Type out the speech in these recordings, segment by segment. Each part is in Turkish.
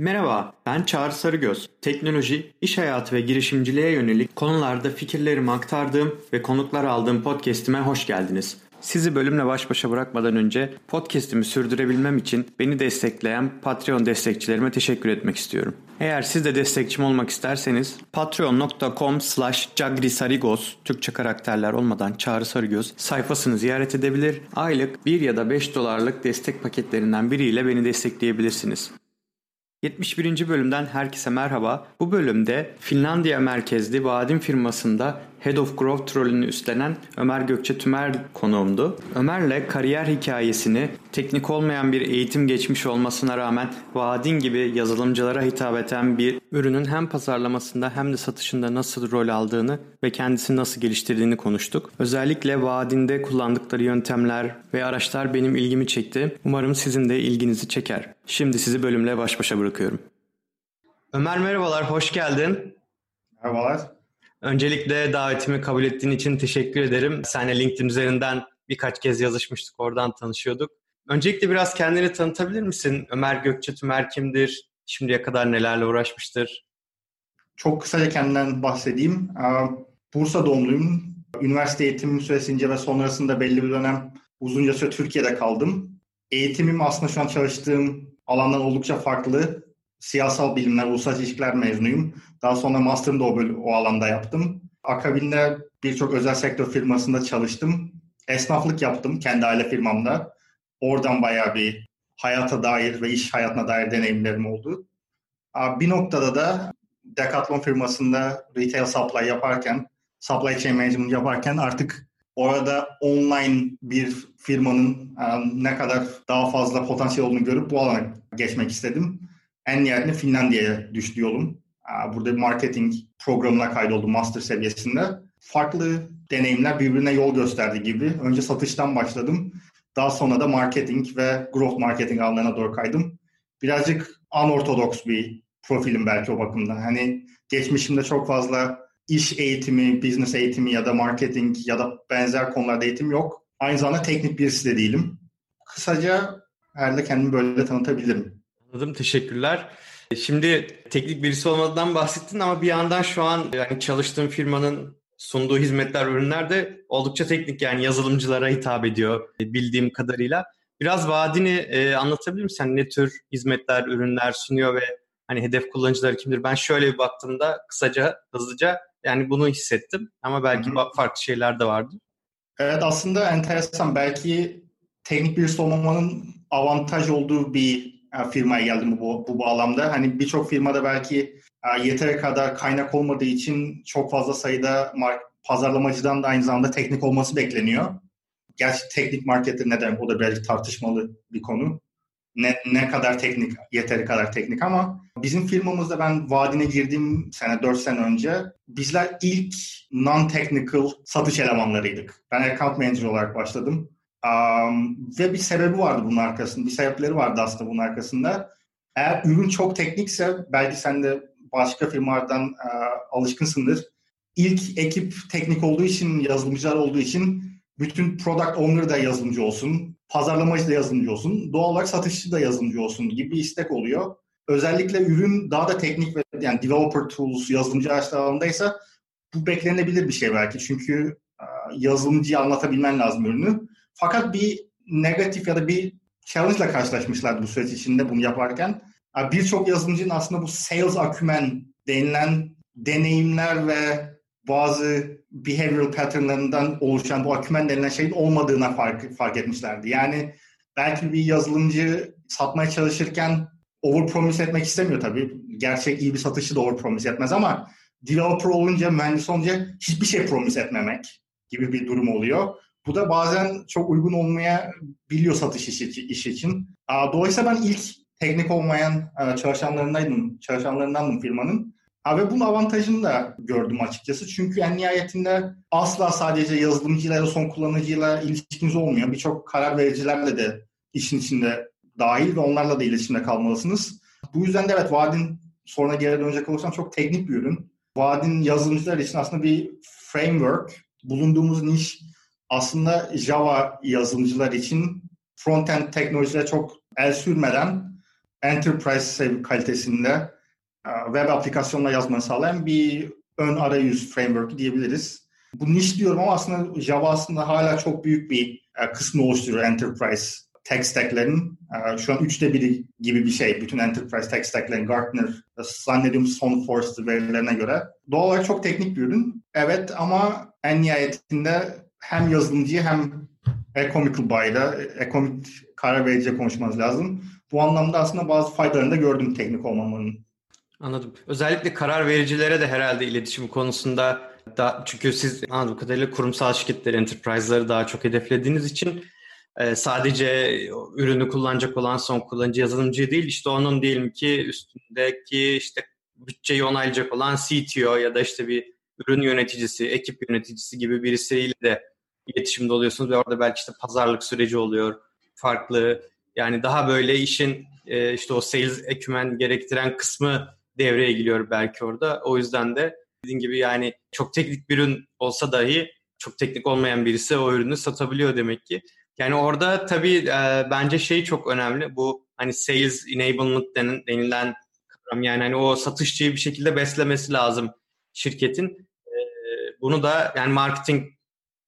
Merhaba, ben Çağrı Sarıgöz. Teknoloji, iş hayatı ve girişimciliğe yönelik konularda fikirlerimi aktardığım ve konuklar aldığım podcast'ime hoş geldiniz. Sizi bölümle baş başa bırakmadan önce podcast'imi sürdürebilmem için beni destekleyen Patreon destekçilerime teşekkür etmek istiyorum. Eğer siz de destekçim olmak isterseniz patreon.com/cagrisarigos Türkçe karakterler olmadan Çağrı Sarıgöz sayfasını ziyaret edebilir. Aylık 1 ya da 5 dolarlık destek paketlerinden biriyle beni destekleyebilirsiniz. 71. bölümden herkese merhaba. Bu bölümde Finlandiya merkezli Vaadin firmasında Head of Growth rolünü üstlenen Ömer Gökçe Tümer konuğumdu. Ömer'le kariyer hikayesini teknik olmayan bir eğitim geçmiş olmasına rağmen Vaadin gibi yazılımcılara hitap eden bir ürünün hem pazarlamasında hem de satışında nasıl rol aldığını ve kendisini nasıl geliştirdiğini konuştuk. Özellikle Vaadin'de kullandıkları yöntemler ve araçlar benim ilgimi çekti. Umarım sizin de ilginizi çeker. Şimdi sizi bölümle baş başa bırakıyorum. Ömer merhabalar, hoş geldin. Merhabalar. Öncelikle davetimi kabul ettiğin için teşekkür ederim. Seninle LinkedIn üzerinden birkaç kez yazışmıştık, oradan tanışıyorduk. Öncelikle biraz kendini tanıtabilir misin? Ömer Gökçe Tümer kimdir? Şimdiye kadar nelerle uğraşmıştır? Çok kısaca kendimden bahsedeyim. Bursa doğumluyum. Üniversite eğitimim süresince ve sonrasında belli bir dönem uzunca süre Türkiye'de kaldım. Eğitimim aslında şu an çalıştığım alandan oldukça farklı. Siyasal bilimler, uluslararası ilişkiler mezunuyum. Daha sonra master'ımı da o alanda yaptım. Akabinde birçok özel sektör firmasında çalıştım. Esnaflık yaptım kendi aile firmamda. Oradan bayağı bir hayata dair ve iş hayatına dair deneyimlerim oldu. Bir noktada da Decathlon firmasında retail supply yaparken, supply chain management yaparken artık orada online bir firmanın ne kadar daha fazla potansiyel olduğunu görüp bu alana geçmek istedim. En nihayetinde Finlandiya'ya düştü yolum. Burada bir marketing programına kaydoldum master seviyesinde. Farklı deneyimler birbirine yol gösterdi gibi. Önce satıştan başladım. Daha sonra da marketing ve growth marketing alanlarına doğru kaydım. Birazcık unortodoks bir profilim belki o bakımdan. Hani geçmişimde çok fazla iş eğitimi, business eğitimi ya da marketing ya da benzer konularda eğitim yok. Aynı zamanda teknik birisi de değilim. Kısaca herhalde kendimi böyle tanıtabilirim. Anladım, teşekkürler. Şimdi teknik birisi olmadan bahsettin ama bir yandan şu an yani çalıştığım firmanın sunduğu hizmetler, ürünler de oldukça teknik, yani yazılımcılara hitap ediyor bildiğim kadarıyla. Biraz Vaadin'i anlatabilir misin? Yani ne tür hizmetler, ürünler sunuyor ve hani hedef kullanıcıları kimdir? Ben şöyle bir baktığımda kısaca, hızlıca yani bunu hissettim ama belki farklı şeyler de vardı. Evet, aslında enteresan. Belki teknik birisi olmamanın avantaj olduğu bir firmaya geldim bu bağlamda. Hani birçok firmada belki yeteri kadar kaynak olmadığı için çok fazla sayıda pazarlamacıdan da aynı zamanda teknik olması bekleniyor. Gerçi teknik marketer ne demek? O da birazcık tartışmalı bir konu. Ne kadar teknik, yeteri kadar teknik ama bizim firmamızda ben Vaadin'e girdiğim sene, 4 sene önce bizler ilk non-technical satış elemanlarıydık. Ben account manager olarak başladım. Ve bir sebebi vardı bunun arkasında. Bir sebepleri vardı aslında bunun arkasında. Eğer ürün çok teknikse, belki sen de başka firmalardan alışkınsındır. İlk ekip teknik olduğu için, yazılımcılar olduğu için bütün product owner da yazılımcı olsun, pazarlamacı da yazılımcı olsun, doğal olarak satışçı da yazılımcı olsun gibi bir istek oluyor. Özellikle ürün daha da teknik ve yani developer tools, yazılımcı araçları alanındaysa bu beklenilebilir bir şey belki. Çünkü yazılımcıya anlatabilmen lazım ürünü. Fakat bir negatif ya da bir challenge ile karşılaşmışlardı bu süreç içinde bunu yaparken. Birçok yazılımcının aslında bu sales acumen denilen deneyimler ve bazı behavioral patternlarından oluşan bu acumen denilen şeyin olmadığına fark etmişlerdi. Yani belki bir yazılımcı satmaya çalışırken overpromise etmek istemiyor tabii. Gerçek iyi bir satışçı da overpromise etmez ama developer olunca, mühendis olunca hiçbir şey promise etmemek gibi bir durum oluyor. Bu da bazen çok uygun olmayabiliyor satış işi için. Dolayısıyla ben ilk teknik olmayan çalışanlarındandım firmanın. Ve bunun avantajını da gördüm açıkçası. Çünkü en nihayetinde asla sadece yazılımcıyla ya da son kullanıcıyla ilişkiniz olmuyor. Birçok karar vericilerle de işin içinde dahil ve onlarla da iletişimde kalmalısınız. Bu yüzden de evet, Vaadin sonra geri dönecek olursam çok teknik bir ürün. Vaadin yazılımcılar için aslında bir framework, bulunduğumuz niş. Aslında Java yazılımcılar için front-end teknolojilere çok el sürmeden enterprise kalitesinde web aplikasyonla yazmanı sağlayan bir ön arayüz framework diyebiliriz. Bu niş diyorum ama aslında Java aslında hala çok büyük bir kısmı oluşturuyor enterprise tech stack'lerin. Şu an 3'te 1 gibi bir şey. Bütün enterprise tech stack'lerin Gartner, zannediyorum Sun Forrester verilerine göre. Doğal olarak çok teknik bir ürün. Evet ama en nihayetinde hem yazılımcı hem economic buy'da ekonomik karar verici konuşmanız lazım. Bu anlamda aslında bazı faydalarını da gördüm teknik olmamanın. Anladım. Özellikle karar vericilere de herhalde iletişim konusunda daha, çünkü siz anladığım kadarıyla kurumsal şirketleri, enterprise'ları daha çok hedeflediğiniz için sadece ürünü kullanacak olan son kullanıcı yazılımcı değil, işte onun diyelim ki üstündeki işte bütçeyi onaylayacak olan CTO ya da işte bir ürün yöneticisi, ekip yöneticisi gibi birisiyle de iletişimde oluyorsunuz ve orada belki işte pazarlık süreci oluyor, farklı yani daha böyle işin işte o sales ekümen gerektiren kısmı devreye giriyor belki orada. O yüzden de dediğim gibi yani çok teknik bir ürün olsa dahi çok teknik olmayan birisi o ürünü satabiliyor demek ki. Yani orada tabii bence şey çok önemli. Bu hani sales enablement denilen kavram, yani hani o satışçıyı bir şekilde beslemesi lazım şirketin. Bunu da yani marketing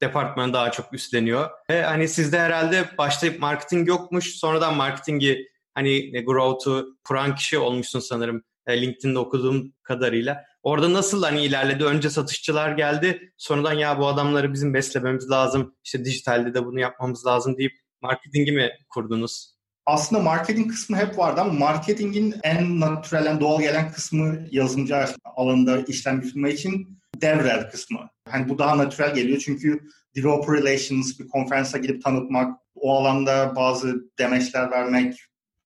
departmanı daha çok üstleniyor. Ve hani sizde herhalde başlayıp marketing yokmuş, sonradan marketingi hani growth'u kuran kişi olmuşsun sanırım. LinkedIn'de okuduğum kadarıyla. Orada nasıl hani ilerledi? Önce satışçılar geldi. Sonradan ya bu adamları bizim beslememiz lazım. İşte dijitalde de bunu yapmamız lazım deyip marketingi mi kurdunuz? Aslında marketing kısmı hep vardı ama marketingin en natürel, en doğal gelen kısmı yazılımcı alanında işlem yürütme için devrel kısmı. Hani bu daha natürel geliyor çünkü developer relations, bir konferansa gidip tanıtmak, o alanda bazı demeçler vermek,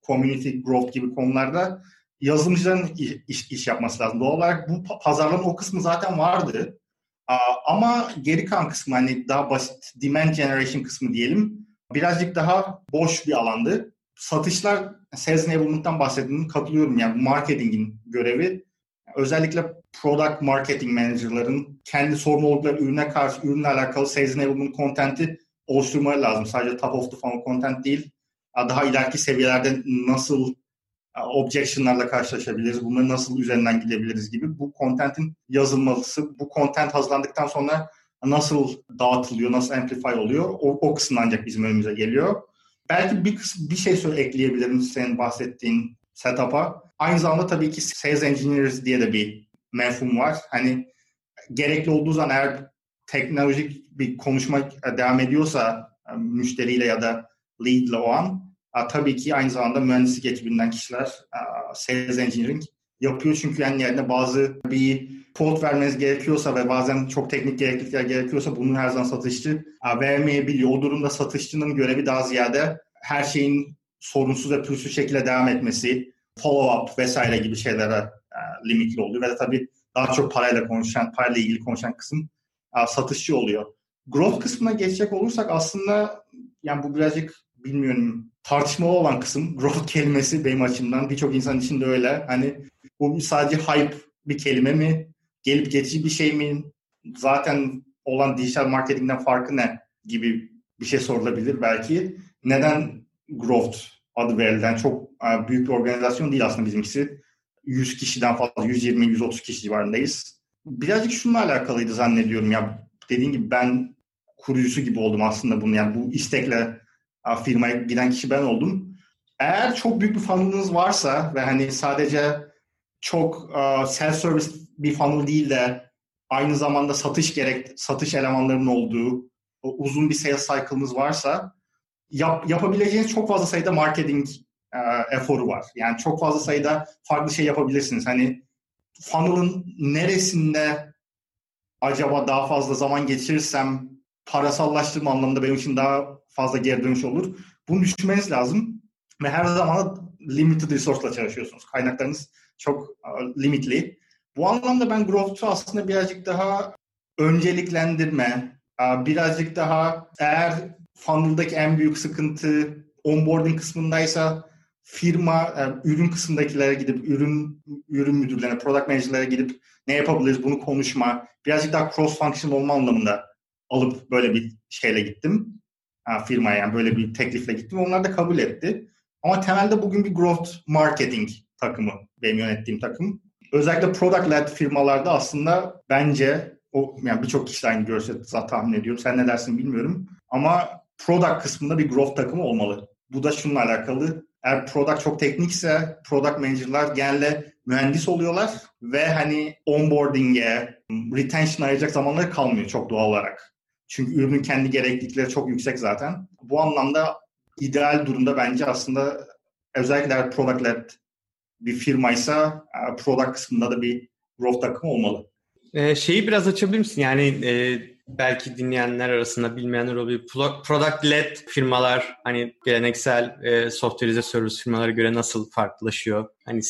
community growth gibi konularda yazılımcıların iş yapması lazım. Doğal olarak bu pazarlama o kısmı zaten vardı. Ama geri kalan kısmı, hani daha basit demand generation kısmı diyelim, birazcık daha boş bir alandı. Satışlar, sales enablement'tan bahsettiğimden katılıyorum. Yani marketingin görevi, özellikle product marketing manager'ların kendi sorumlulukları ürüne karşı, ürünle alakalı sales enablement content'i oluşturmaları lazım. Sadece top of the funnel content değil, daha ileriki seviyelerde nasıl objection'larla karşılaşabiliriz, bunları nasıl üzerinden gidebiliriz gibi. Bu content'in yazılması, bu content hazırlandıktan sonra nasıl dağıtılıyor, nasıl amplify oluyor, o kısım ancak bizim önümüze geliyor. Belki bir şey ekleyebilirim senin bahsettiğin setup'a. Aynı zamanda tabii ki sales engineers diye de bir mefhum var. Hani gerekli olduğu zaman eğer teknolojik bir konuşma devam ediyorsa müşteriyle ya da lead'le o an, tabii ki aynı zamanda mühendislik ekibinden kişiler sales engineering yapıyor. Çünkü yani yerine bazı bir kod vermeniz gerekiyorsa ve bazen çok teknik gereklilikler gerekiyorsa bunu her zaman satışçı vermeyebiliyor. O durumda satışçının görevi daha ziyade her şeyin sorunsuz ve pürüzsüz şekilde devam etmesi, follow-up vesaire gibi şeylere limitli oluyor. Ve de tabii daha çok parayla ilgili konuşan kısım satışçı oluyor. Growth kısmına geçecek olursak aslında yani bu birazcık bilmiyorum tartışmalı olan kısım. Growth kelimesi benim açımdan birçok insan için de öyle. Hani bu sadece hype bir kelime mi? Gelip geçici bir şey mi? Zaten olan dijital marketingden farkı ne? Gibi bir şey sorulabilir belki. Neden growth adı verilen çok büyük bir organizasyon değil aslında bizimkisi. 100 kişiden fazla, 120-130 kişi civarındayız. Birazcık şununla alakalıydı zannediyorum. Ya dediğin gibi ben kurucusu gibi oldum aslında bunu. Yani bu istekle firmaya giden kişi ben oldum. Eğer çok büyük bir funnel'ınız varsa ve hani sadece çok self-service bir funnel değil de aynı zamanda satış elemanlarının olduğu uzun bir sales cycle'ınız varsa yapabileceğiniz çok fazla sayıda marketing eforu var. Yani çok fazla sayıda farklı şey yapabilirsiniz. Hani funnel'ın neresinde acaba daha fazla zaman geçirirsem parasallaştırma anlamında benim için daha fazla geri dönüş olur. Bunu düşünmeniz lazım ve her zaman limited resource'la çalışıyorsunuz. Kaynaklarınız çok limitli. Bu anlamda ben growth'u aslında birazcık daha önceliklendirme, birazcık daha eğer funnel'daki en büyük sıkıntı onboarding kısmındaysa firma ürün kısmındakilere gidip ürün müdürlerine, product manager'lere gidip ne yapabiliriz bunu konuşma, birazcık daha cross function olma anlamında alıp böyle bir şeyle gittim. Firmaya yani böyle bir teklifle gittim. Onlar da kabul etti. Ama temelde bugün bir growth marketing takımı, benim yönettiğim takım. Özellikle product-led firmalarda aslında bence, yani birçok kişi de aynı görüşe tahmin ediyorum. Sen ne dersin bilmiyorum. Ama product kısmında bir growth takımı olmalı. Bu da şununla alakalı. Eğer product çok teknikse product manager'lar genelde mühendis oluyorlar ve hani onboarding'e, retention ayıracak zamanları kalmıyor çok doğal olarak. Çünkü ürünün kendi gereklilikleri çok yüksek zaten. Bu anlamda ideal durumda bence aslında özellikle eğer product-led bir firmaysa product kısmında da bir growth takımı olmalı. Şeyi biraz açabilir misin? Yani belki dinleyenler arasında bilmeyenler olabilir. Product-led firmalar hani geleneksel software service firmalara göre nasıl farklılaşıyor? Hani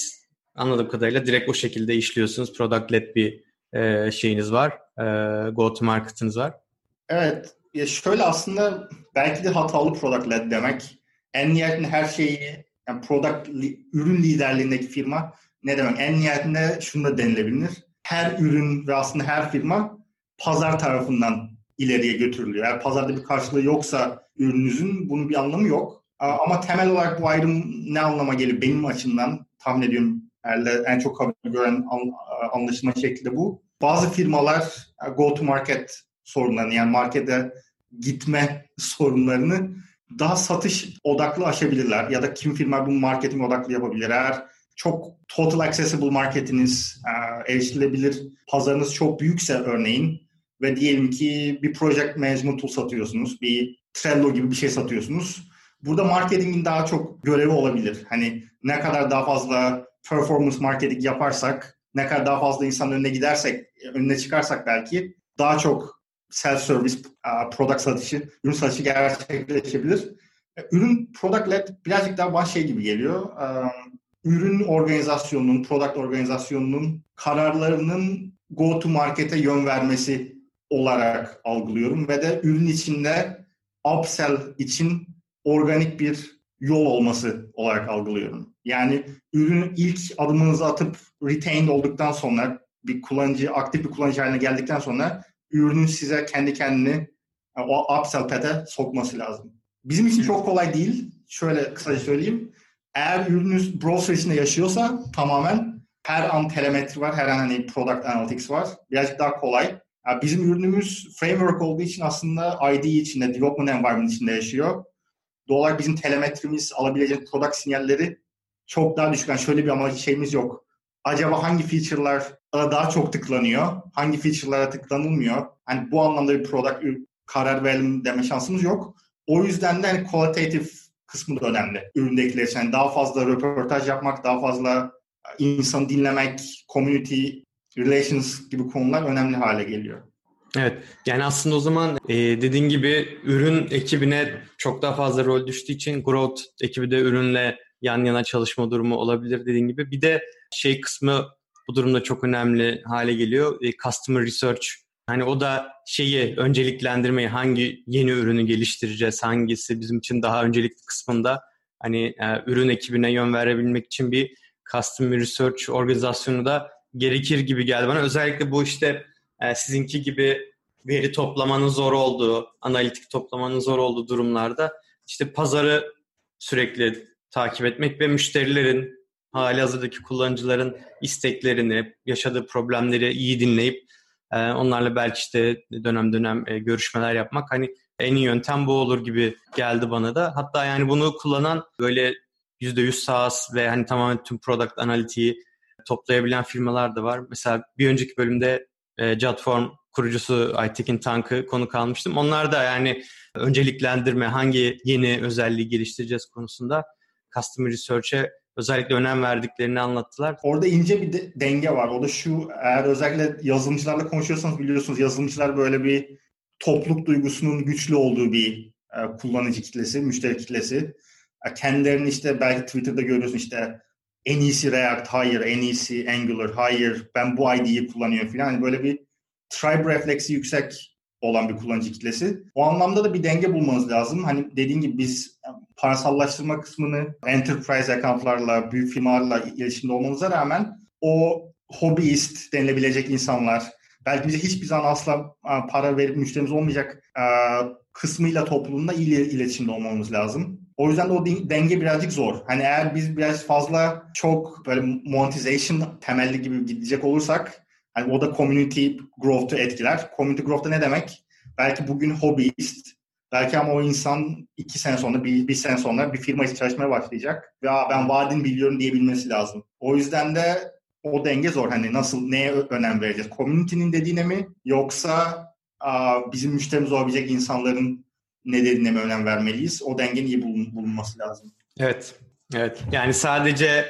anladığım kadarıyla direkt o şekilde işliyorsunuz. Product-led bir şeyiniz var. Go-to-market'ınız var. Evet. Ya şöyle aslında belki de hatalı product-led demek. En nihayetinde her şeyi, yani ürün liderliğindeki firma ne demek? En nihayetinde şunu da denilebilir. Her ürün ve aslında her firma pazar tarafından ileriye götürülüyor. Eğer pazarda bir karşılığı yoksa ürününüzün bunun bir anlamı yok. Ama temel olarak bu ayrım ne anlama gelir? Benim açımdan tahmin ediyorum en çok kabul gören anlaşılma şekli de bu. Bazı firmalar go to market sorunlarını, yani markete gitme sorunlarını daha satış odaklı aşabilirler. Ya da kim firma bunu marketing odaklı yapabilir. Eğer çok total accessible marketiniz, erişilebilir pazarınız çok büyükse örneğin ve diyelim ki bir project management tool satıyorsunuz, bir Trello gibi bir şey satıyorsunuz. Burada marketingin daha çok görevi olabilir. Hani ne kadar daha fazla performance marketing yaparsak, ne kadar daha fazla insanın önüne çıkarsak belki daha çok self-service product satışı, ürün satışı gerçekleşebilir. Ürün product-led birazcık daha bana şey gibi geliyor. Ürün organizasyonunun, product organizasyonunun kararlarının go-to-market'e yön vermesi olarak algılıyorum. Ve de ürün içinde upsell için organik bir yol olması olarak algılıyorum. Yani ürünü ilk adımınızı atıp retained olduktan sonra, aktif bir kullanıcı haline geldikten sonra ürünün size kendi kendini o upsell path'e sokması lazım. Bizim için çok kolay değil. Şöyle kısaca söyleyeyim. Eğer ürününüz browser içinde yaşıyorsa tamamen her an telemetri var, her an hani product analytics var. Birazcık daha kolay. Yani bizim ürünümüz framework olduğu için aslında IDE içinde, development environment içinde yaşıyor. Doğal olarak bizim telemetrimiz, alabileceğimiz product sinyalleri çok daha düşük. Yani şöyle bir şeyimiz yok. Acaba hangi feature'lar daha çok tıklanıyor? Hangi feature'lara tıklanılmıyor? Hani bu anlamda bir product karar verelim deme şansımız yok. O yüzden de hani qualitative kısmı da önemli. Üründekiler için yani daha fazla röportaj yapmak, daha fazla insan dinlemek, community relations gibi konular önemli hale geliyor. Evet. Yani aslında o zaman dediğin gibi ürün ekibine çok daha fazla rol düştüğü için growth ekibi de ürünle yan yana çalışma durumu olabilir dediğin gibi. Bir de şey kısmı bu durumda çok önemli hale geliyor. Customer research. Hani o da şeyi önceliklendirmeyi, hangi yeni ürünü geliştireceğiz, hangisi bizim için daha öncelikli kısmında hani ürün ekibine yön verebilmek için bir customer research organizasyonu da gerekir gibi geldi bana. Özellikle bu işte sizinki gibi veri toplamanın zor olduğu, analitik toplamanın zor olduğu durumlarda işte pazarı sürekli takip etmek ve müşterilerin, halihazırdaki kullanıcıların isteklerini, yaşadığı problemleri iyi dinleyip onlarla belki işte dönem dönem görüşmeler yapmak hani en iyi yöntem bu olur gibi geldi bana da. Hatta yani bunu kullanan böyle %100 SaaS ve hani tamamen tüm product analitiği toplayabilen firmalar da var. Mesela bir önceki bölümde Jotform kurucusu Aytekin Tank'ı konuk almıştım. Onlar da yani önceliklendirme, hangi yeni özelliği geliştireceğiz konusunda customer research'e özellikle önem verdiklerini anlattılar. Orada ince bir denge var. O da şu, eğer özellikle yazılımcılarla konuşuyorsanız biliyorsunuz yazılımcılar böyle bir topluluk duygusunun güçlü olduğu bir kullanıcı kitlesi, müşteri kitlesi. Kendilerini işte belki Twitter'da görüyorsun işte en iyisi React, hayır, en iyisi Angular, hayır, ben bu IDE'yi kullanıyorum falan. Yani böyle bir tribe refleksi yüksek olan bir kullanıcı kitlesi. O anlamda da bir denge bulmanız lazım. Hani dediğim gibi biz parasallaştırma kısmını enterprise account'larla, büyük firmalarla iletişimde olmamıza rağmen o hobbyist denilebilecek insanlar, belki bize hiçbir zaman asla para verip müşterimiz olmayacak kısmıyla toplumla iyi iletişimde olmamız lazım. O yüzden de o denge birazcık zor. Hani eğer biz biraz fazla çok böyle monetization temelli gibi gidecek olursak hani o da community growth'u etkiler. Community growth ne demek? Belki bugün hobbyist, belki ama o insan 2 sene sonra, bir sene sonra bir firma için çalışmaya başlayacak. Ve ben Vaadin biliyorum diyebilmesi lazım. O yüzden de o denge zor. Hani nasıl, neye önem vereceğiz? Community'nin dediğine mi? Yoksa bizim müşterimiz olabilecek insanların ne dediğine mi önem vermeliyiz? O dengenin iyi bulunması lazım. Evet. Yani sadece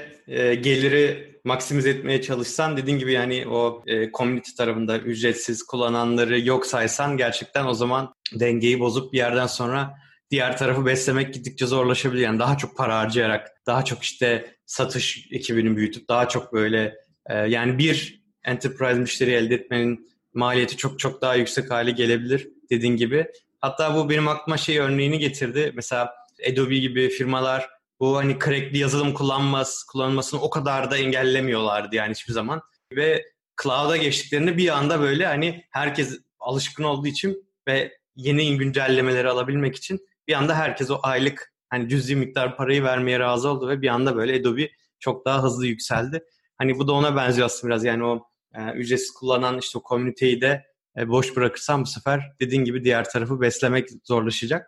geliri maksimize etmeye çalışsan, dediğin gibi yani o community tarafında ücretsiz kullananları yok saysan, gerçekten o zaman dengeyi bozup bir yerden sonra diğer tarafı beslemek gittikçe zorlaşabilir. Yani daha çok para harcayarak, daha çok işte satış ekibini büyütüp, daha çok böyle yani bir enterprise müşteri elde etmenin maliyeti çok çok daha yüksek hale gelebilir dediğin gibi. Hatta bu benim aklıma şey örneğini getirdi. Mesela Adobe gibi firmalar bu hani crackli yazılım kullanılmasını o kadar da engellemiyorlardı yani hiçbir zaman. Ve cloud'a geçtiklerinde bir anda böyle hani herkes alışkın olduğu için ve yeni güncellemeleri alabilmek için bir anda herkes o aylık hani cüzi miktar parayı vermeye razı oldu ve bir anda böyle Adobe çok daha hızlı yükseldi. Hani bu da ona benziyor aslında biraz. Yani o ücretsiz kullanan işte o komüniteyi de boş bırakırsam bu sefer dediğin gibi diğer tarafı beslemek zorlaşacak.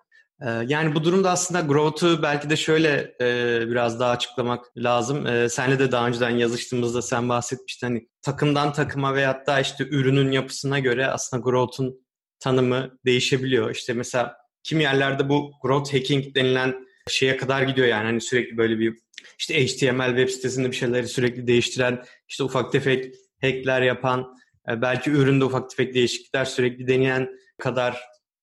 Yani bu durumda aslında growth'u belki de şöyle biraz daha açıklamak lazım. Seninle de daha önceden yazıştığımızda sen bahsetmiştin. Hani takımdan takıma ve hatta işte ürünün yapısına göre aslında growth'un tanımı değişebiliyor. İşte mesela kim yerlerde bu growth hacking denilen şeye kadar gidiyor yani. Hani sürekli böyle bir işte HTML web sitesinde bir şeyleri sürekli değiştiren, işte ufak tefek hackler yapan, belki üründe ufak tefek değişiklikler sürekli deneyen kadar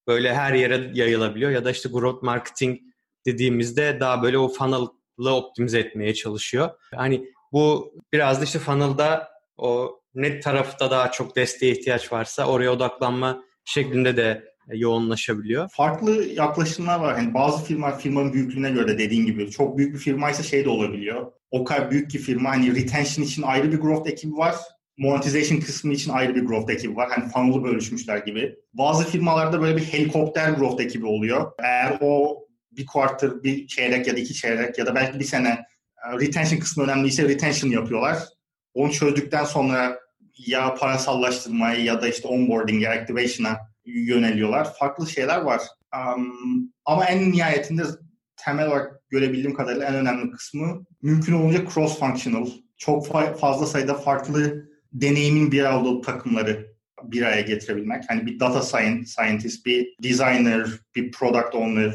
böyle her yere yayılabiliyor. Ya da işte growth marketing dediğimizde daha böyle o funnel'ı optimize etmeye çalışıyor. Hani bu biraz da işte funnel'da o net tarafta daha çok desteğe ihtiyaç varsa oraya odaklanma şeklinde de yoğunlaşabiliyor. Farklı yaklaşımlar var. Yani bazı firmanın büyüklüğüne göre dediğin gibi. Çok büyük bir firmaysa şey de olabiliyor. O kadar büyük ki firma, hani retention için ayrı bir growth ekibi var. Monetization kısmı için ayrı bir growth ekibi var. Hani funnel'ı bölüşmüşler gibi. Bazı firmalarda böyle bir helikopter growth ekibi oluyor. Eğer o bir quarter, bir çeyrek ya da 2 çeyrek ya da belki bir sene retention kısmı önemliyse retention yapıyorlar. Onu çözdükten sonra ya parasallaştırmaya ya da işte onboarding'e, activation'a yöneliyorlar. Farklı şeyler var. Ama en nihayetinde temel olarak görebildiğim kadarıyla en önemli kısmı mümkün olunca cross-functional. Çok fazla sayıda farklı deneyimin bir arada olup takımları bir araya getirebilmek. Hani bir data scientist, bir designer, bir product owner,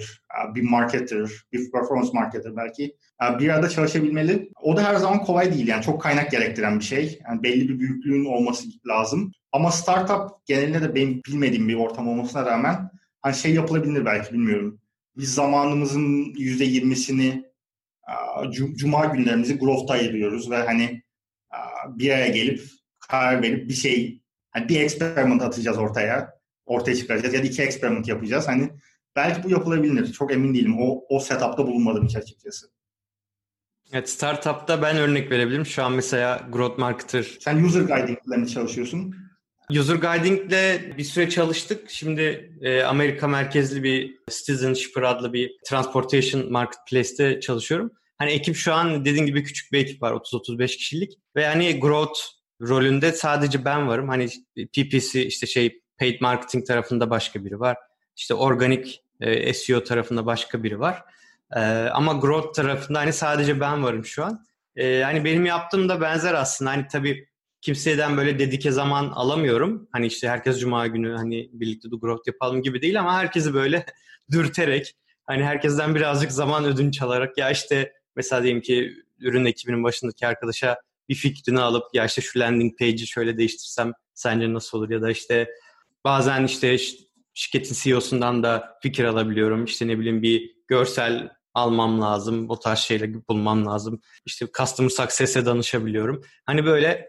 bir marketer, bir performance marketer belki bir arada çalışabilmeli. O da her zaman kolay değil yani, çok kaynak gerektiren bir şey. Yani belli bir büyüklüğün olması lazım. Ama startup genelinde de benim bilmediğim bir ortam olmasına rağmen hani şey yapılabilir belki, bilmiyorum. Biz zamanımızın %20'sini cuma günlerimizi growth'a ayırıyoruz ve hani bir araya gelip karar verip bir şey, hani bir experiment atacağız ortaya çıkaracağız ya da 2 experiment yapacağız. Hani belki bu yapılabilir. Çok emin değilim. O setup'ta bulunmadım hiç açıkçası. Evet, startup'ta ben örnek verebilirim. Şu an mesela growth marketer. Sen user guiding'le çalışıyorsun. User Guiding'le bir süre çalıştık. Şimdi Amerika merkezli bir Citizenship adlı bir transportation marketplace'te çalışıyorum. Hani ekip şu an dediğin gibi küçük bir ekip var, 30-35 kişilik. Ve hani growth rolünde sadece ben varım. Hani PPC işte paid marketing tarafında başka biri var. İşte organik SEO tarafında başka biri var. Ama growth tarafında hani sadece ben varım şu an. Hani benim yaptığım da benzer aslında. Hani tabii kimseden böyle dedike zaman alamıyorum. Hani işte herkes cuma günü hani birlikte de growth yapalım gibi değil ama herkesi böyle dürterek, hani herkesten birazcık zaman ödünç alarak, ya işte mesela diyelim ki ürün ekibinin başındaki arkadaşa bir fikrini alıp, ya işte şu landing page'i şöyle değiştirsem sence nasıl olur, ya da işte bazen işte şirketin CEO'sundan da fikir alabiliyorum. İşte ne bileyim, bir görsel almam lazım, o tarz şeyleri bulmam lazım. İşte customer success'e danışabiliyorum. Hani böyle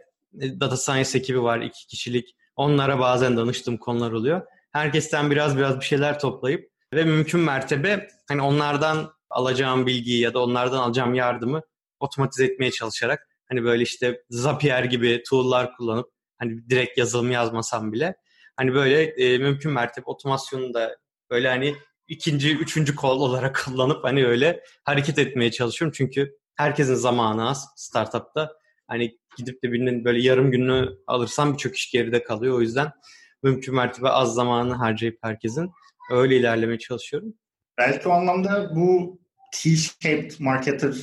data science ekibi var, 2 kişilik. Onlara bazen danıştığım konular oluyor. Herkesten biraz bir şeyler toplayıp ve mümkün mertebe hani onlardan alacağım bilgiyi ya da onlardan alacağım yardımı otomatize etmeye çalışarak, hani böyle işte Zapier gibi tool'lar kullanıp, hani direkt yazılım yazmasam bile hani böyle mümkün mertebe otomasyonu da böyle hani ikinci, üçüncü kol olarak kullanıp hani öyle hareket etmeye çalışıyorum. Çünkü herkesin zamanı az startupta. Hani gidip de birinin böyle yarım gününü alırsam birçok iş geride kalıyor. O yüzden mümkün mertebe az zamanı harcayıp herkesin öyle ilerlemeye çalışıyorum. Belki o anlamda bu T-shaped marketer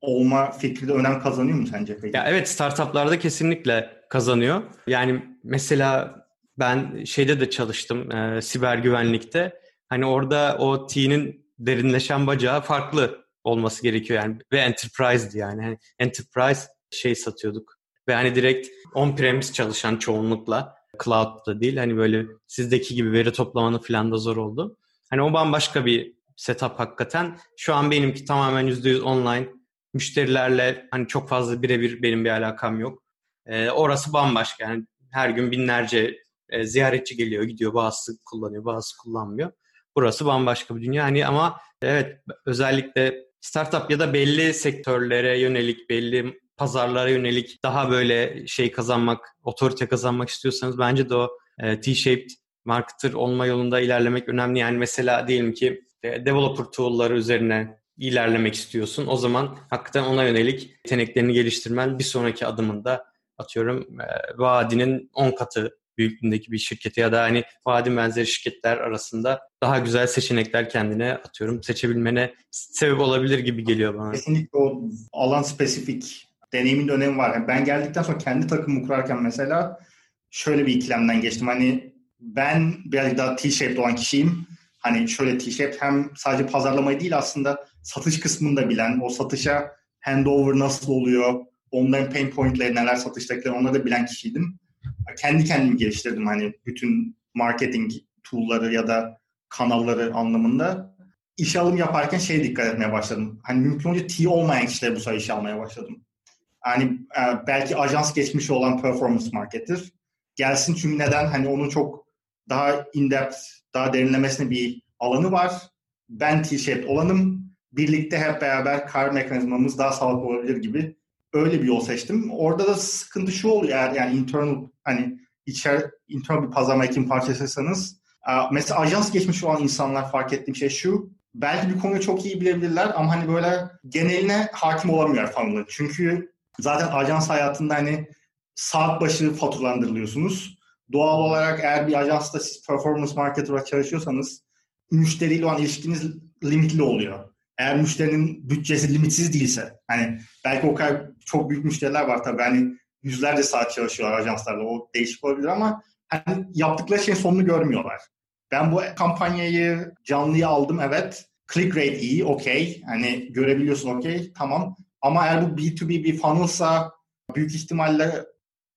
olma fikri de önem kazanıyor mu sence? Ya evet, startuplarda kesinlikle kazanıyor. Yani mesela ben şeyde de çalıştım, siber güvenlikte. Hani orada o T'nin derinleşen bacağı farklı olması gerekiyor yani. Ve enterprise'di yani. Yani enterprise şey satıyorduk. Ve hani direkt on-premise çalışan çoğunlukla, cloud'da değil. Hani böyle sizdeki gibi veri toplamanın falan da zor oldu. Hani o bambaşka bir setup hakikaten. Şu an benimki tamamen %100 online. Müşterilerle hani çok fazla birebir benim bir alakam yok. Orası bambaşka yani. Her gün binlerce ziyaretçi geliyor, gidiyor. Bazısı kullanıyor, bazısı kullanmıyor. Burası bambaşka bir dünya. Hani ama evet, özellikle startup ya da belli sektörlere yönelik, belli pazarlara yönelik daha böyle şey kazanmak, otorite kazanmak istiyorsanız bence de o T-shaped marketer olma yolunda ilerlemek önemli. Yani mesela diyelim ki developer tool'ları üzerine ilerlemek istiyorsun. O zaman hakikaten ona yönelik yeteneklerini geliştirmen bir sonraki adımında, atıyorum Vaadin'in 10 katı büyüklüğündeki bir şirketi ya da hani Vaadin benzeri şirketler arasında daha güzel seçenekler kendine, atıyorum, seçebilmene sebep olabilir gibi geliyor bana. Kesinlikle o alan spesifik deneyimin de önemi var. Yani ben geldikten sonra kendi takımımı kurarken mesela şöyle bir ikilemden geçtim. Hani ben birazcık daha T-shaped olan kişiyim. Hani şöyle T-shaped, hem sadece pazarlamayı değil aslında satış kısmını da bilen, o satışa handover nasıl oluyor, onların pain point'leri neler, satıştakileri, onları da bilen kişiydim. Kendi kendimi geliştirdim hani bütün marketing tool'ları ya da kanalları anlamında. İş alım yaparken şeye dikkat etmeye başladım. Hani mümkün olunca T olmayan kişilere bu sefer iş almaya başladım. Hani belki ajans geçmişi olan performance marketer gelsin, çünkü neden? Hani onun çok daha in-depth, daha derinlemesine bir alanı var. Ben T-shaped olanım. Birlikte hep beraber kar mekanizmamız daha sağlıklı olabilir gibi. Öyle bir yol seçtim. Orada da sıkıntı şu oluyor, eğer yani internal, hani internal bir pazarlama ekim parçasıysanız. Mesela ajans geçmiş olan insanlar, fark ettiğim şey şu. Belki bir konuyu çok iyi bilebilirler ama hani böyle geneline hakim olamıyor falan. Çünkü zaten ajans hayatında hani saat başı faturalandırılıyorsunuz. Doğal olarak eğer bir ajansta siz performance marketer olarak çalışıyorsanız müşteriyle olan ilişkiniz limitli oluyor. Eğer müşterinin bütçesi limitsiz değilse, hani belki o kadar çok büyük müşteriler var tabii, hani yüzlerce saat çalışıyorlar ajanslarla, o değişik olabilir ama hani yaptıkları şeyin sonunu görmüyorlar. Ben bu kampanyayı canlıya aldım, evet, click rate iyi, okey, hani görebiliyorsun, okey, tamam, ama eğer bu B2B bir funnelsa büyük ihtimalle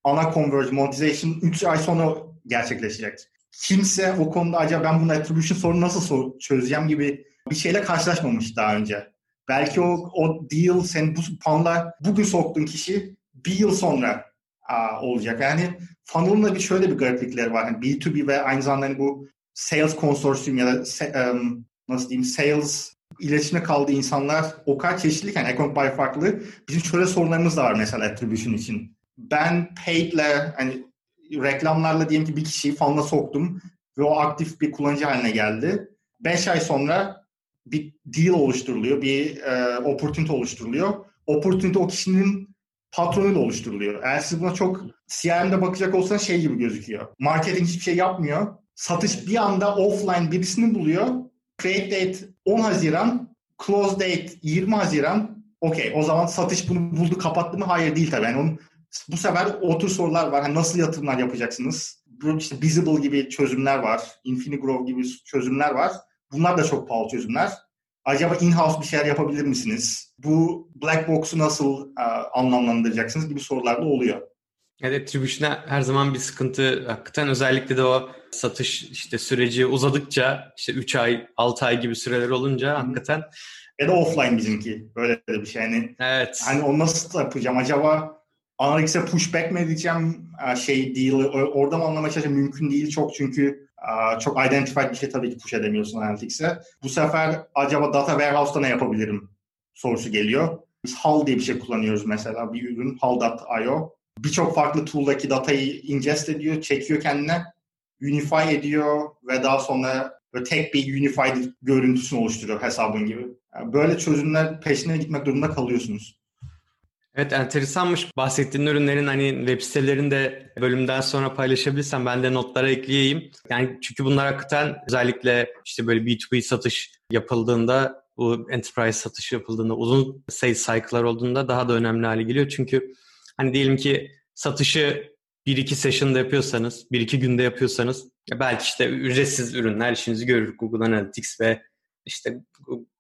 ana conversion monetization 3 ay sonra gerçekleşecek. Kimse o konuda acaba ben bunun attribution sorunu nasıl çözeceğim gibi bir şeyle karşılaşmamış daha önce. Belki o deal, sen bu funnel'a bugün soktuğun kişi bir yıl sonra olacak. Yani funnel'ın da şöyle bir gariplikleri var. Yani B2B ve aynı zamanda hani bu sales konsorsiyum ya da nasıl diyeyim, sales iletişimde kaldığı insanlar o kadar çeşitli. Yani ekonomik bayağı farklı. Bizim şöyle sorunlarımız da var mesela attribution için. Ben paid'le, hani reklamlarla diyelim ki bir kişiyi funnel'a soktum ve o aktif bir kullanıcı haline geldi. 5 ay sonra bir deal oluşturuluyor, bir opportunity oluşturuluyor. Opportunity o kişinin patronuyla oluşturuluyor. Eğer siz buna çok CRM'de bakacak olsanız şey gibi gözüküyor. Marketing hiçbir şey yapmıyor. Satış bir anda offline birisini buluyor. Create date 10 Haziran, close date 20 Haziran. Okey, o zaman satış bunu buldu, kapattı mı? Hayır değil tabii. Yani onun, bu sefer o tür sorular var. Hani nasıl yatırımlar yapacaksınız? İşte Visible gibi çözümler var. Infinigrow gibi çözümler var. Bunlar da çok pahalı çözümler. Acaba in-house bir şeyler yapabilir misiniz? Bu black box'u nasıl anlamlandıracaksınız gibi sorular da oluyor. Evet, attribution'a her zaman bir sıkıntı hakikaten. Özellikle de o satış işte süreci uzadıkça, işte 3 ay, 6 ay gibi süreler olunca hakikaten. Ya da offline bizimki. Böyle bir şey. Yani, evet. Hani onu nasıl yapacağım? Acaba Analytics'e pushback mi edeceğim, şey değil, orada mı anlamaya çalışacağım? Mümkün değil çok, çünkü çok identified bir şey tabii ki push edemiyorsun Analytics'e. Bu sefer acaba data warehouse'da ne yapabilirim sorusu geliyor. Biz Hull diye bir şey kullanıyoruz mesela, bir ürün Hull.io. Birçok farklı tool'daki datayı ingest ediyor, çekiyor kendine, unify ediyor ve daha sonra ve tek bir unified görüntüsünü oluşturuyor hesabın gibi. Yani böyle çözümler peşine gitmek durumunda kalıyorsunuz. Evet, enteresanmış. Bahsettiğin ürünlerin hani web sitelerini de bölümden sonra paylaşabilirsem ben de notlara ekleyeyim. Yani çünkü bunlar hakikaten özellikle işte böyle B2B satış yapıldığında, bu enterprise satışı yapıldığında, uzun sales cycle'lar olduğunda daha da önemli hale geliyor. Çünkü hani diyelim ki satışı 1-2 session'da yapıyorsanız, 1-2 günde yapıyorsanız belki işte ücretsiz ürünler işinizi görür. Google Analytics ve işte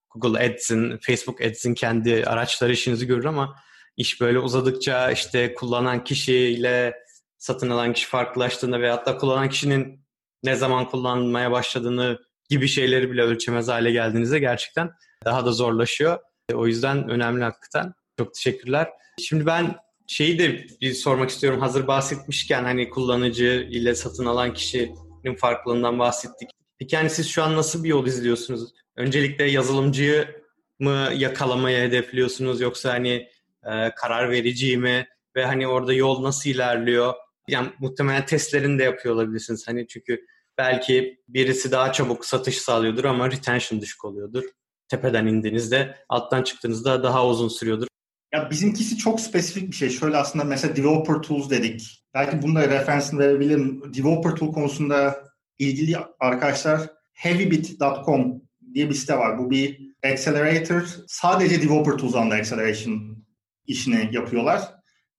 Google Ads'in, Facebook Ads'in kendi araçları işinizi görür ama İş böyle uzadıkça işte kullanan kişiyle satın alan kişi farklılaştığında ve hatta kullanan kişinin ne zaman kullanmaya başladığını gibi şeyleri bile ölçemez hale geldiğinizde gerçekten daha da zorlaşıyor. O yüzden önemli hakikaten. Çok teşekkürler. Şimdi ben şeyi de bir sormak istiyorum. Hazır bahsetmişken hani kullanıcı ile satın alan kişinin farklılığından bahsettik. Peki yani siz şu an nasıl bir yol izliyorsunuz? Öncelikle yazılımcıyı mı yakalamaya hedefliyorsunuz yoksa hani karar vericiyi mi ve hani orada yol nasıl ilerliyor? Yani muhtemelen testlerini de yapıyor olabilirsiniz. Hani çünkü belki birisi daha çabuk satış sağlıyordur ama retention düşük oluyordur. Tepeden indiğinizde, alttan çıktığınızda daha uzun sürüyordur. Ya bizimkisi çok spesifik bir şey. Şöyle aslında mesela developer tools dedik. Belki bunun da referansını verebilirim. Developer tool konusunda ilgili arkadaşlar Heavybit.com diye bir site var. Bu bir accelerator. Sadece developer tools and acceleration işini yapıyorlar.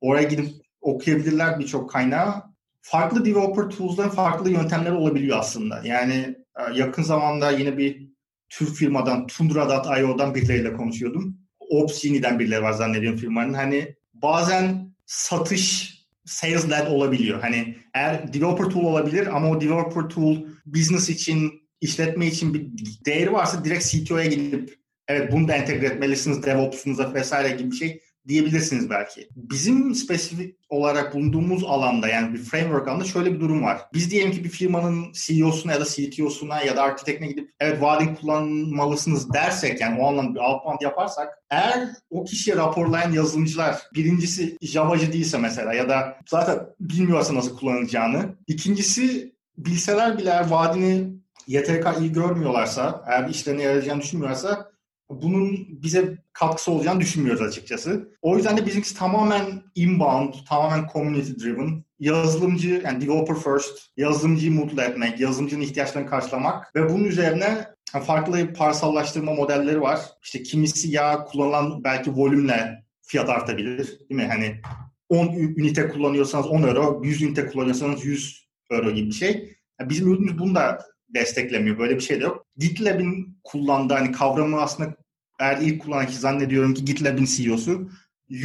Oraya gidip okuyabilirler birçok kaynağı. Farklı developer tools'ların farklı yöntemleri olabiliyor aslında. Yani yakın zamanda yine bir Türk firmadan, Tundra.io'dan birileriyle konuşuyordum. Opsini'den birileri var zannediyorum firmanın. Hani bazen satış sales led olabiliyor. Hani eğer developer tool olabilir ama o developer tool business için, işletme için bir değeri varsa direkt CTO'ya gidip evet bunu da entegre etmelisiniz DevOps'unuza vesaire gibi bir şey diyebilirsiniz belki. Bizim spesifik olarak bulunduğumuz alanda yani bir framework alanda şöyle bir durum var. Biz diyelim ki bir firmanın CEO'suna ya da CTO'suna ya da arkitektine gidip evet Vaadin kullanmalısınız dersek yani o anlamda bir outbound yaparsak eğer o kişiye raporlayan yazılımcılar birincisi Java'cı değilse mesela ya da zaten bilmiyorsa nasıl kullanılacağını. İkincisi bilseler bile eğer Vaadin'i YTK iyi görmüyorlarsa eğer işlerine yarayacağını düşünmüyorlarsa bunun bize katkısı olacağını düşünmüyoruz açıkçası. O yüzden de bizimkisi tamamen inbound, tamamen community driven. Yazılımcı, yani developer first, yazılımcıyı mutlu etmek, yazılımcının ihtiyaçlarını karşılamak ve bunun üzerine farklı parsellaştırma modelleri var. İşte kimisi ya kullanılan belki volümle fiyat artabilir, değil mi? Hani 10 ünite kullanıyorsanız 10 euro, 100 ünite kullanıyorsanız 100 euro gibi bir şey. Yani bizim ürünümüz bunu da desteklemiyor. Böyle bir şey de yok. GitLab'in kullandığı hani kavramı aslında eğer ilk kullanan ki zannediyorum ki GitLab'in CEO'su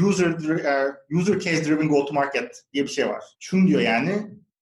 user case driven go to market diye bir şey var. Şunu diyor yani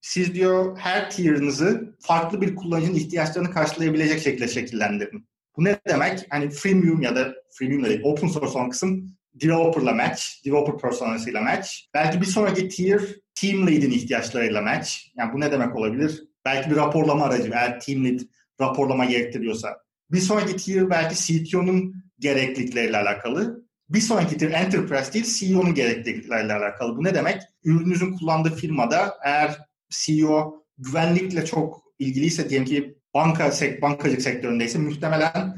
siz diyor her tier'ınızı farklı bir kullanıcının ihtiyaçlarını karşılayabilecek şekilde şekillendirin. Bu ne demek? Hani freemium ya da freemium değil open source olan kısım developer'la match, developer personasıyla match. Belki bir sonraki tier team lead'in ihtiyaçlarıyla match. Yani bu ne demek olabilir? Belki bir raporlama aracı eğer team lead raporlama gerektiriyorsa. Bir sonraki tier belki CTO'nun gereklilikleriyle alakalı. Bir sonraki tier enterprise değil CEO'nun gereklilikleriyle alakalı. Bu ne demek? Ürününüzün kullandığı firmada eğer CEO güvenlikle çok ilgiliyse diyelim ki bankacılık sektöründeyse muhtemelen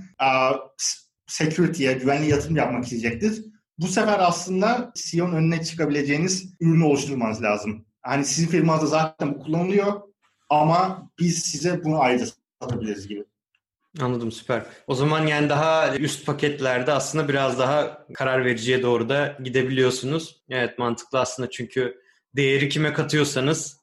security'ye güvenliğe yatırım yapmak isteyecektir. Bu sefer aslında CEO'nun önüne çıkabileceğiniz ürünü oluşturmanız lazım. Hani sizin firmanızda zaten bu kullanılıyor. Ama biz size bunu ayrıca satabiliriz gibi. Anladım, süper. O zaman yani daha üst paketlerde aslında biraz daha karar vericiye doğru da gidebiliyorsunuz. Evet, mantıklı aslında çünkü değeri kime katıyorsanız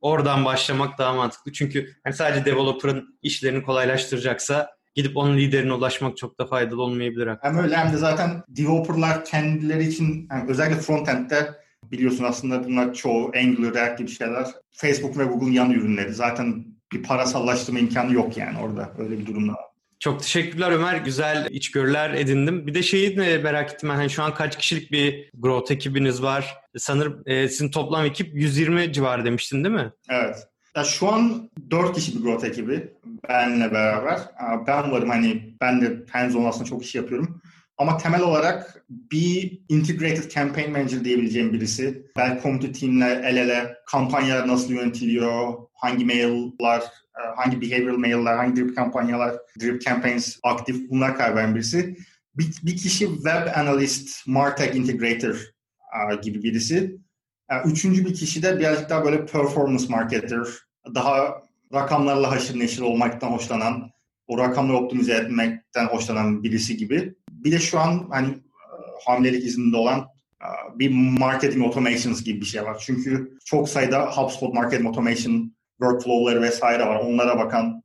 oradan başlamak daha mantıklı. Çünkü hani sadece developer'ın işlerini kolaylaştıracaksa gidip onun liderine ulaşmak çok da faydalı olmayabilir hakikaten. Hem öyle hem de zaten developer'lar kendileri için yani özellikle frontend'de biliyorsun aslında bunlar çoğu Angular, React gibi şeyler. Facebook ve Google'ın yan ürünleri. Zaten bir parasallaştırma imkanı yok yani orada. Öyle bir durumda. Çok teşekkürler Ömer. Güzel içgörüler edindim. Bir de şeyi merak ettim. Yani şu an kaç kişilik bir growth ekibiniz var? Sanırım sizin toplam ekip 120 civarı demiştin değil mi? Evet. Ya şu an 4 kişi bir growth ekibi. Benle beraber. Ben varım hani ben de hands-on aslında çok iş yapıyorum. Ama temel olarak bir integrated campaign manager diyebileceğim birisi. Belki community team'le el ele kampanyalar nasıl yönetiliyor, hangi mail'lar, hangi behavioral mail'lar, hangi drip kampanyalar, drip campaigns aktif, bunlar kaybeden birisi. Bir kişi web analyst, martech integrator gibi birisi. Üçüncü bir kişi de birazcık daha böyle performance marketer, daha rakamlarla haşır neşir olmaktan hoşlanan, o rakamları optimize etmekten hoşlanan birisi gibi. Bir de şu an hani hamilelik izninde olan bir marketing automations gibi bir şey var. Çünkü çok sayıda HubSpot marketing automation workflow'ları vesaire var. Onlara bakan,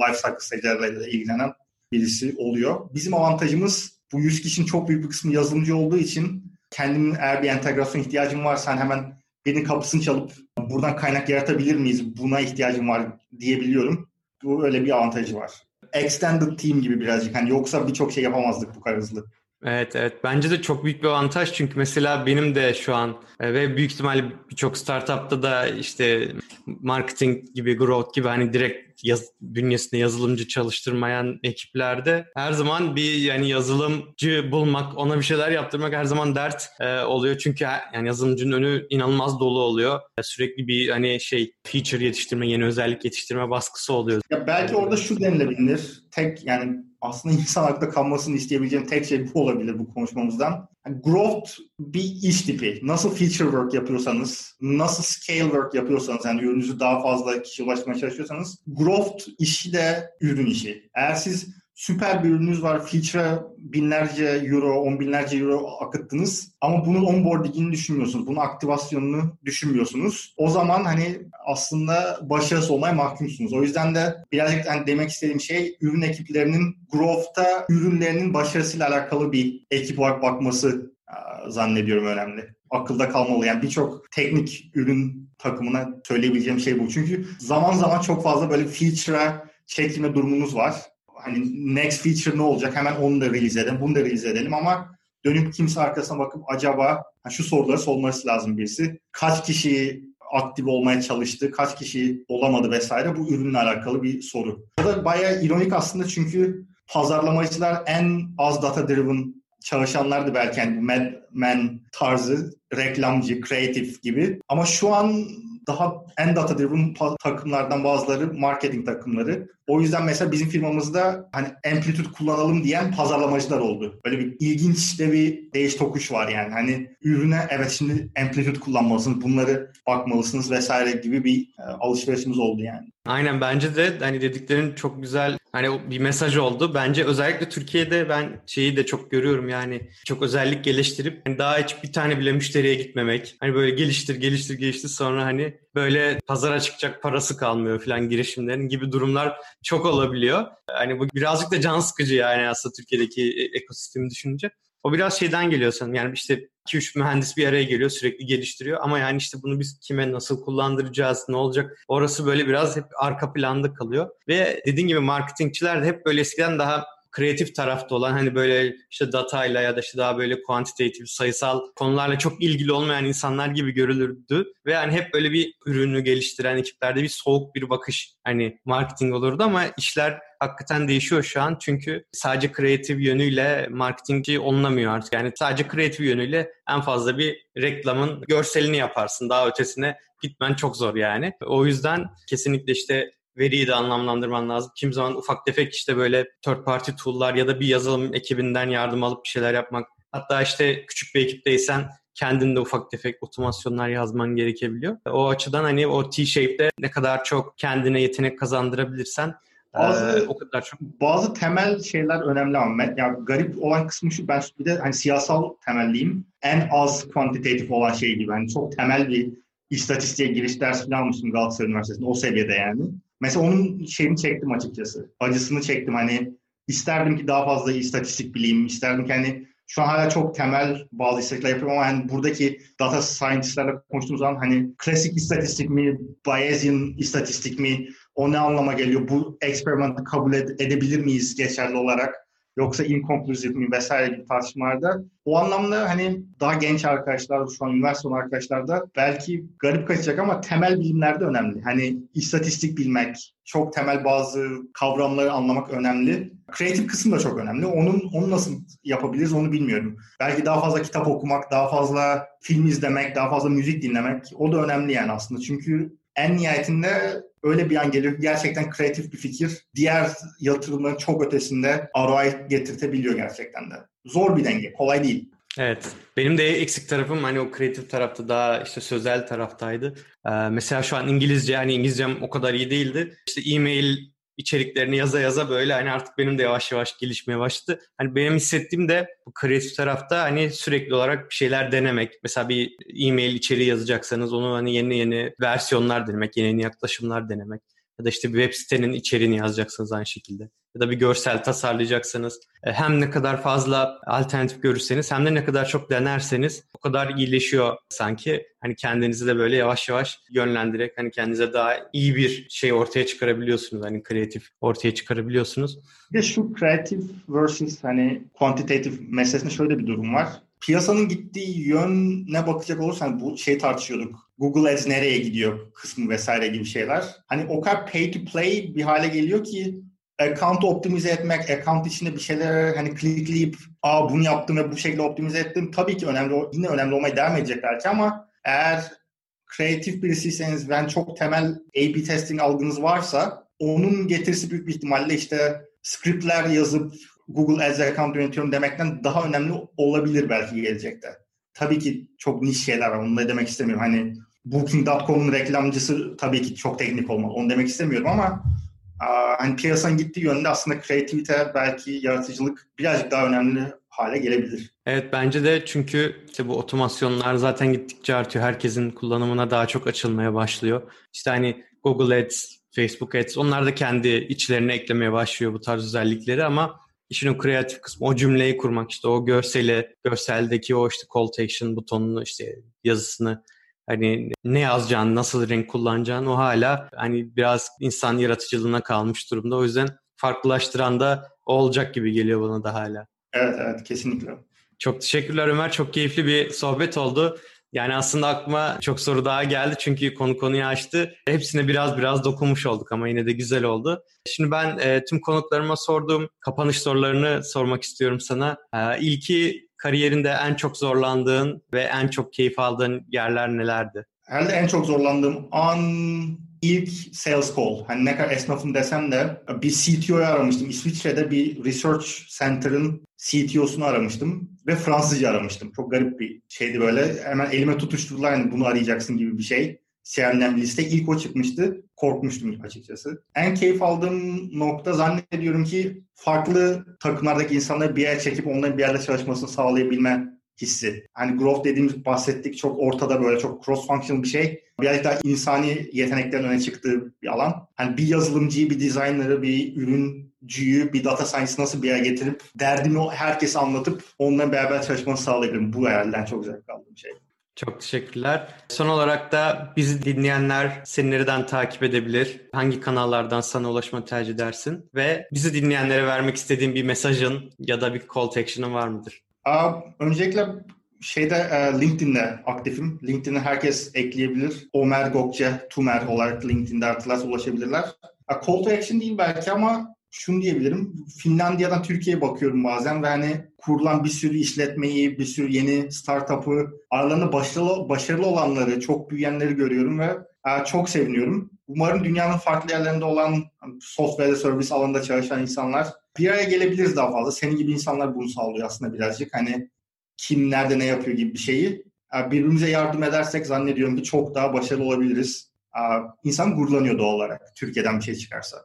lifecycle stage'lerle ilgilenen birisi oluyor. Bizim avantajımız bu 100 kişinin çok büyük bir kısmı yazılımcı olduğu için kendimin eğer bir entegrasyon ihtiyacım varsa hemen birinin kapısını çalıp buradan kaynak yaratabilir miyiz, buna ihtiyacım var diyebiliyorum. Bu öyle bir avantajı var. Extended team gibi birazcık. Hani yoksa birçok şey yapamazdık bu kadar hızlı. Evet. Bence de çok büyük bir avantaj. Çünkü mesela benim de şu an ve büyük ihtimalle birçok startupta da işte marketing gibi, growth gibi hani direkt bünyesinde yazılımcı çalıştırmayan ekiplerde her zaman bir yani yazılımcı bulmak, ona bir şeyler yaptırmak her zaman dert oluyor. Çünkü yani yazılımcının önü inanılmaz dolu oluyor. Sürekli bir hani feature yetiştirme, yeni özellik yetiştirme baskısı oluyor. Ya belki orada şu denilebilir. Aslında insan aklında kalmasını isteyebileceğim tek şey bu olabilir bu konuşmamızdan. Growth bir iş tipi. Nasıl feature work yapıyorsanız, nasıl scale work yapıyorsanız, yani ürününüzü daha fazla kişiye ulaşmaya çalışıyorsanız, growth işi de ürün işi. Eğer siz süper bir ürününüz var, feature'a binlerce euro, on binlerce euro akıttınız ama bunun onboarding'ini düşünmüyorsunuz, bunun aktivasyonunu düşünmüyorsunuz. O zaman hani aslında başarısız olmaya mahkumsunuz. O yüzden de birazcık demek istediğim şey ürün ekiplerinin growth'ta ürünlerinin başarısıyla alakalı bir ekip olarak bakması zannediyorum önemli. Akılda kalmalı. Yani birçok teknik ürün takımına söyleyebileceğim şey bu. Çünkü zaman zaman çok fazla böyle feature'a çekilme durumunuz var. Hani next feature ne olacak? Hemen onu da release edelim, bunu da release edelim ama dönüp kimse arkasına bakıp acaba şu soruları sorması lazım birisi. Kaç kişi aktif olmaya çalıştı, kaç kişi olamadı vesaire, bu ürünle alakalı bir soru. Bu da bayağı ironik aslında çünkü pazarlamacılar en az data driven çalışanlardı belki. Yani Mad Men tarzı, reklamcı, creative gibi ama şu an daha en data driven takımlardan bazıları marketing takımları. O yüzden mesela bizim firmamızda hani Amplitude kullanalım diyen pazarlamacılar oldu. Böyle bir ilginç de bir değiş tokuş var yani. Hani ürüne evet şimdi Amplitude kullanmalısınız, bunları bakmalısınız vesaire gibi bir alışverişimiz oldu yani. Aynen, bence de hani dediklerin çok güzel hani bir mesaj oldu. Bence özellikle Türkiye'de ben şeyi de çok görüyorum yani çok özellik geliştirip hani daha hiç bir tane bile müşteriye gitmemek. Hani böyle geliştir sonra hani böyle pazara çıkacak parası kalmıyor falan girişimlerin gibi durumlar çok olabiliyor. Hani bu birazcık da can sıkıcı yani aslında Türkiye'deki ekosistemi düşününce. O biraz şeyden geliyor sanırım. Yani işte 2-3 mühendis bir araya geliyor, sürekli geliştiriyor. Ama yani işte bunu biz kime nasıl kullandıracağız, ne olacak? Orası böyle biraz hep arka planda kalıyor. Ve dediğin gibi marketingçiler de hep böyle eskiden daha kreatif tarafta olan hani böyle işte datayla ya da işte daha böyle kuantitatif, sayısal konularla çok ilgili olmayan insanlar gibi görülürdü. Ve yani hep böyle bir ürünü geliştiren ekiplerde bir soğuk bir bakış hani marketing olurdu ama işler hakikaten değişiyor şu an çünkü sadece kreatif yönüyle marketingci olunamıyor artık. Yani sadece kreatif yönüyle en fazla bir reklamın görselini yaparsın. Daha ötesine gitmen çok zor yani. O yüzden kesinlikle işte veriyi de anlamlandırman lazım. Kim zaman ufak tefek işte böyle third party tool'lar ya da bir yazılım ekibinden yardım alıp bir şeyler yapmak. Hatta işte küçük bir ekipteysen kendin de ufak tefek otomasyonlar yazman gerekebiliyor. O açıdan hani o T-shape'de ne kadar çok kendine yetenek kazandırabilirsen o kadar çok. Bazı temel şeyler önemli ama yani garip olan kısmı şu, ben bir de hani siyasal temelliyim. En az kuantitatif olan şey gibi. Hani çok temel bir istatistiğe giriş dersi falan almıştım Galatasaray Üniversitesi'nde, o seviyede yani. Mesela onun şeyini çektim açıkçası. Acısını çektim. Hani isterdim ki daha fazla istatistik bileyim. İsterdim ki hani şu an hala çok temel bazı istatistikler yapıyorum ama hani buradaki data scientist'lerle konuştuğum zaman hani klasik istatistik mi, Bayesian istatistik mi, o ne anlama geliyor, bu eksperimentı kabul edebilir miyiz geçerli olarak yoksa inconclusive mi vesaire gibi tartışmalarda. O anlamda hani daha genç arkadaşlar, şu an üniversite olan arkadaşlar da belki garip kaçacak ama temel bilimler de önemli. Hani istatistik bilmek, çok temel bazı kavramları anlamak önemli. Kreatif kısım da çok önemli. Onu nasıl yapabiliriz onu bilmiyorum. Belki daha fazla kitap okumak, daha fazla film izlemek, daha fazla müzik dinlemek, o da önemli yani aslında. Çünkü en nihayetinde öyle bir an geliyor ki gerçekten kreatif bir fikir diğer yatırımların çok ötesinde ROI getirtebiliyor gerçekten de. Zor bir denge, kolay değil. Evet, benim de eksik tarafım hani o kreatif tarafta daha işte sözel taraftaydı. Mesela şu an İngilizce, hani İngilizcem o kadar iyi değildi. İşte e-mail içeriklerini yaza yaza böyle hani artık benim de yavaş yavaş gelişmeye başladı. Hani benim hissettiğim de bu kreatif tarafta hani sürekli olarak bir şeyler denemek. Mesela bir e-mail içeriği yazacaksanız onu hani yeni versiyonlar denemek, yeni yaklaşımlar denemek. Ya da işte bir web sitenin içeriğini yazacaksınız aynı şekilde. Ya da bir görsel tasarlayacaksanız. Hem ne kadar fazla alternatif görürseniz hem de ne kadar çok denerseniz o kadar iyileşiyor sanki. Hani kendinizi de böyle yavaş yavaş yönlendirerek hani kendinize daha iyi bir şey ortaya çıkarabiliyorsunuz. Hani kreatif ortaya çıkarabiliyorsunuz. Bir de şu kreatif versus hani quantitative meselesinde şöyle bir durum var. Piyasanın gittiği yöne bakacak olursan bu şey tartışıyorduk. Google Ads nereye gidiyor kısmı vesaire gibi şeyler. Hani o kadar pay to play bir hale geliyor ki account'u optimize etmek, account içinde bir şeyler hani klikleyip bunu yaptım ve bu şekilde optimize ettim. Tabii ki önemli, yine önemli olmaya devam edecek belki ama eğer kreatif birisiyseniz ve çok temel A/B testing algınız varsa onun getirisi büyük bir ihtimalle işte script'ler yazıp Google Ads account yönetiyorum demekten daha önemli olabilir belki gelecekte. Tabii ki çok niş şeyler var. Onu da demek istemiyorum. Hani Booking.com'un reklamcısı tabii ki çok teknik olmalı. Onu demek istemiyorum ama hani piyasanın gittiği yönde aslında kreativite, belki yaratıcılık birazcık daha önemli hale gelebilir. Evet bence de çünkü işte bu otomasyonlar zaten gittikçe artıyor. Herkesin kullanımına daha çok açılmaya başlıyor. İşte hani Google Ads, Facebook Ads onlar da kendi içlerine eklemeye başlıyor bu tarz özellikleri ama İşin o kreatif kısmı, o cümleyi kurmak, işte o görseldeki o işte call to action butonunu, işte yazısını, hani ne yazacağını, nasıl renk kullanacağını o hala hani biraz insan yaratıcılığına kalmış durumda. O yüzden farklılaştıran da olacak gibi geliyor bana da hala. Evet kesinlikle. Çok teşekkürler Ömer. Çok keyifli bir sohbet oldu. Yani aslında aklıma çok soru daha geldi çünkü konuyu açtı. Hepsine biraz dokunmuş olduk ama yine de güzel oldu. Şimdi ben tüm konuklarıma sorduğum kapanış sorularını sormak istiyorum sana. İlki kariyerinde en çok zorlandığın ve en çok keyif aldığın yerler nelerdi? Herhalde en çok zorlandığım an ilk sales call. Hani ne kadar esnafım desem de bir CTO'yu aramıştım. İsviçre'de bir research center'ın CTO'sunu aramıştım ve Fransızca aramıştım. Çok garip bir şeydi böyle. Hemen elime tutuşturdular hani bunu arayacaksın gibi bir şey. CRM'den bir liste. İlk o çıkmıştı. Korkmuştum açıkçası. En keyif aldığım nokta zannediyorum ki farklı takımlardaki insanları bir yere çekip onların bir yerde çalışmasını sağlayabilme hissi. Hani growth dediğimiz bahsettik çok ortada böyle çok cross functional bir şey. Birazcık daha insani yeteneklerin öne çıktığı bir alan. Hani bir yazılımcıyı, bir designer'ı, bir ürüncüyü, bir data science'ı nasıl bir yere getirip derdimi herkese anlatıp onunla beraber çalışmanı sağlayabilirim. Bu hayalden çok zevk aldığım şey. Çok teşekkürler. Son olarak da bizi dinleyenler seni nereden takip edebilir? Hangi kanallardan sana ulaşma tercih edersin? Ve bizi dinleyenlere vermek istediğin bir mesajın ya da bir call to action'ın var mıdır? Öncelikle LinkedIn'de aktifim. LinkedIn'e herkes ekleyebilir. Ömer Gökçe Tümer olarak LinkedIn'de artılar ulaşabilirler. Call to action değil belki ama şunu diyebilirim. Finlandiya'dan Türkiye'ye bakıyorum bazen ve hani kurulan bir sürü işletmeyi, bir sürü yeni startup'ı, aralarında başarılı olanları, çok büyüyenleri görüyorum ve çok seviniyorum. Umarım dünyanın farklı yerlerinde olan software servis alanında çalışan insanlar bir araya gelebiliriz daha fazla. Senin gibi insanlar bunu sağlıyor aslında birazcık. Hani kim nerede ne yapıyor gibi bir şeyi. Birbirimize yardım edersek zannediyorum ki çok daha başarılı olabiliriz. İnsan gururlanıyor doğal olarak Türkiye'den bir şey çıkarsa.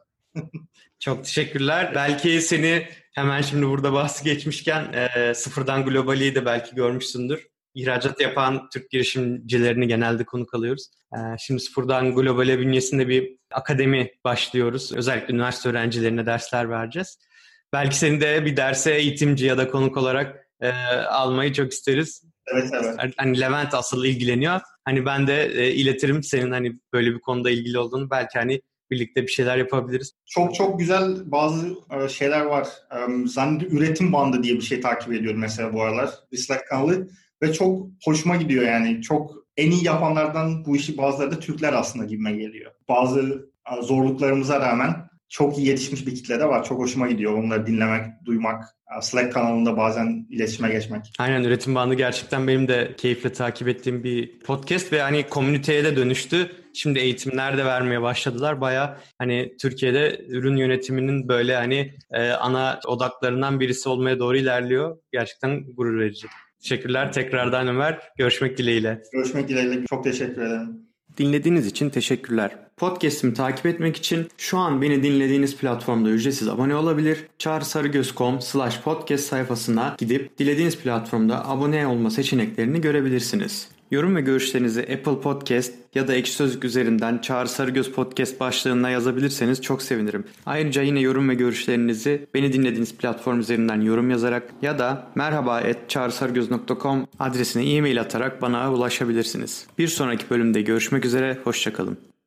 Çok teşekkürler. Belki seni hemen şimdi burada bahsi geçmişken Sıfırdan Globale'yi de belki görmüşsündür. İhracat yapan Türk girişimcilerini genelde konuk alıyoruz. Şimdi Sıfırdan Globale bünyesinde bir akademi başlıyoruz. Özellikle üniversite öğrencilerine dersler vereceğiz. Belki seni de bir derse eğitimci ya da konuk olarak almayı çok isteriz. Evet. Hani Levent asıl ilgileniyor. Hani ben de iletirim senin hani böyle bir konuda ilgili olduğunu. Belki hani birlikte bir şeyler yapabiliriz. Çok çok güzel bazı şeyler var. Zannediyorum Üretim Bandı diye bir şey takip ediyorum mesela bu aralar. Slack kanalı ve çok hoşuma gidiyor yani. Çok en iyi yapanlardan bu işi bazıları da Türkler aslında gibime geliyor. Bazı zorluklarımıza rağmen çok iyi yetişmiş bir kitle de var. Çok hoşuma gidiyor onları dinlemek, duymak. Slack kanalında bazen iletişime geçmek. Aynen, Üretim Bandı gerçekten benim de keyifle takip ettiğim bir podcast ve hani komüniteye de dönüştü. Şimdi eğitimler de vermeye başladılar. Bayağı hani Türkiye'de ürün yönetiminin böyle hani ana odaklarından birisi olmaya doğru ilerliyor. Gerçekten gurur verici. Teşekkürler tekrardan Ömer. Görüşmek dileğiyle. Görüşmek dileğiyle. Çok teşekkür ederim. Dinlediğiniz için teşekkürler. Podcast'imi takip etmek için şu an beni dinlediğiniz platformda ücretsiz abone olabilir. çarsarıgöz.com/podcast sayfasına gidip dilediğiniz platformda abone olma seçeneklerini görebilirsiniz. Yorum ve görüşlerinizi Apple Podcast ya da Ekşi Sözlük üzerinden Çağrı Sarıgöz Podcast başlığına yazabilirseniz çok sevinirim. Ayrıca yine yorum ve görüşlerinizi beni dinlediğiniz platform üzerinden yorum yazarak ya da merhaba@çağrısarıgöz.com adresine e-mail atarak bana ulaşabilirsiniz. Bir sonraki bölümde görüşmek üzere, hoşça kalın.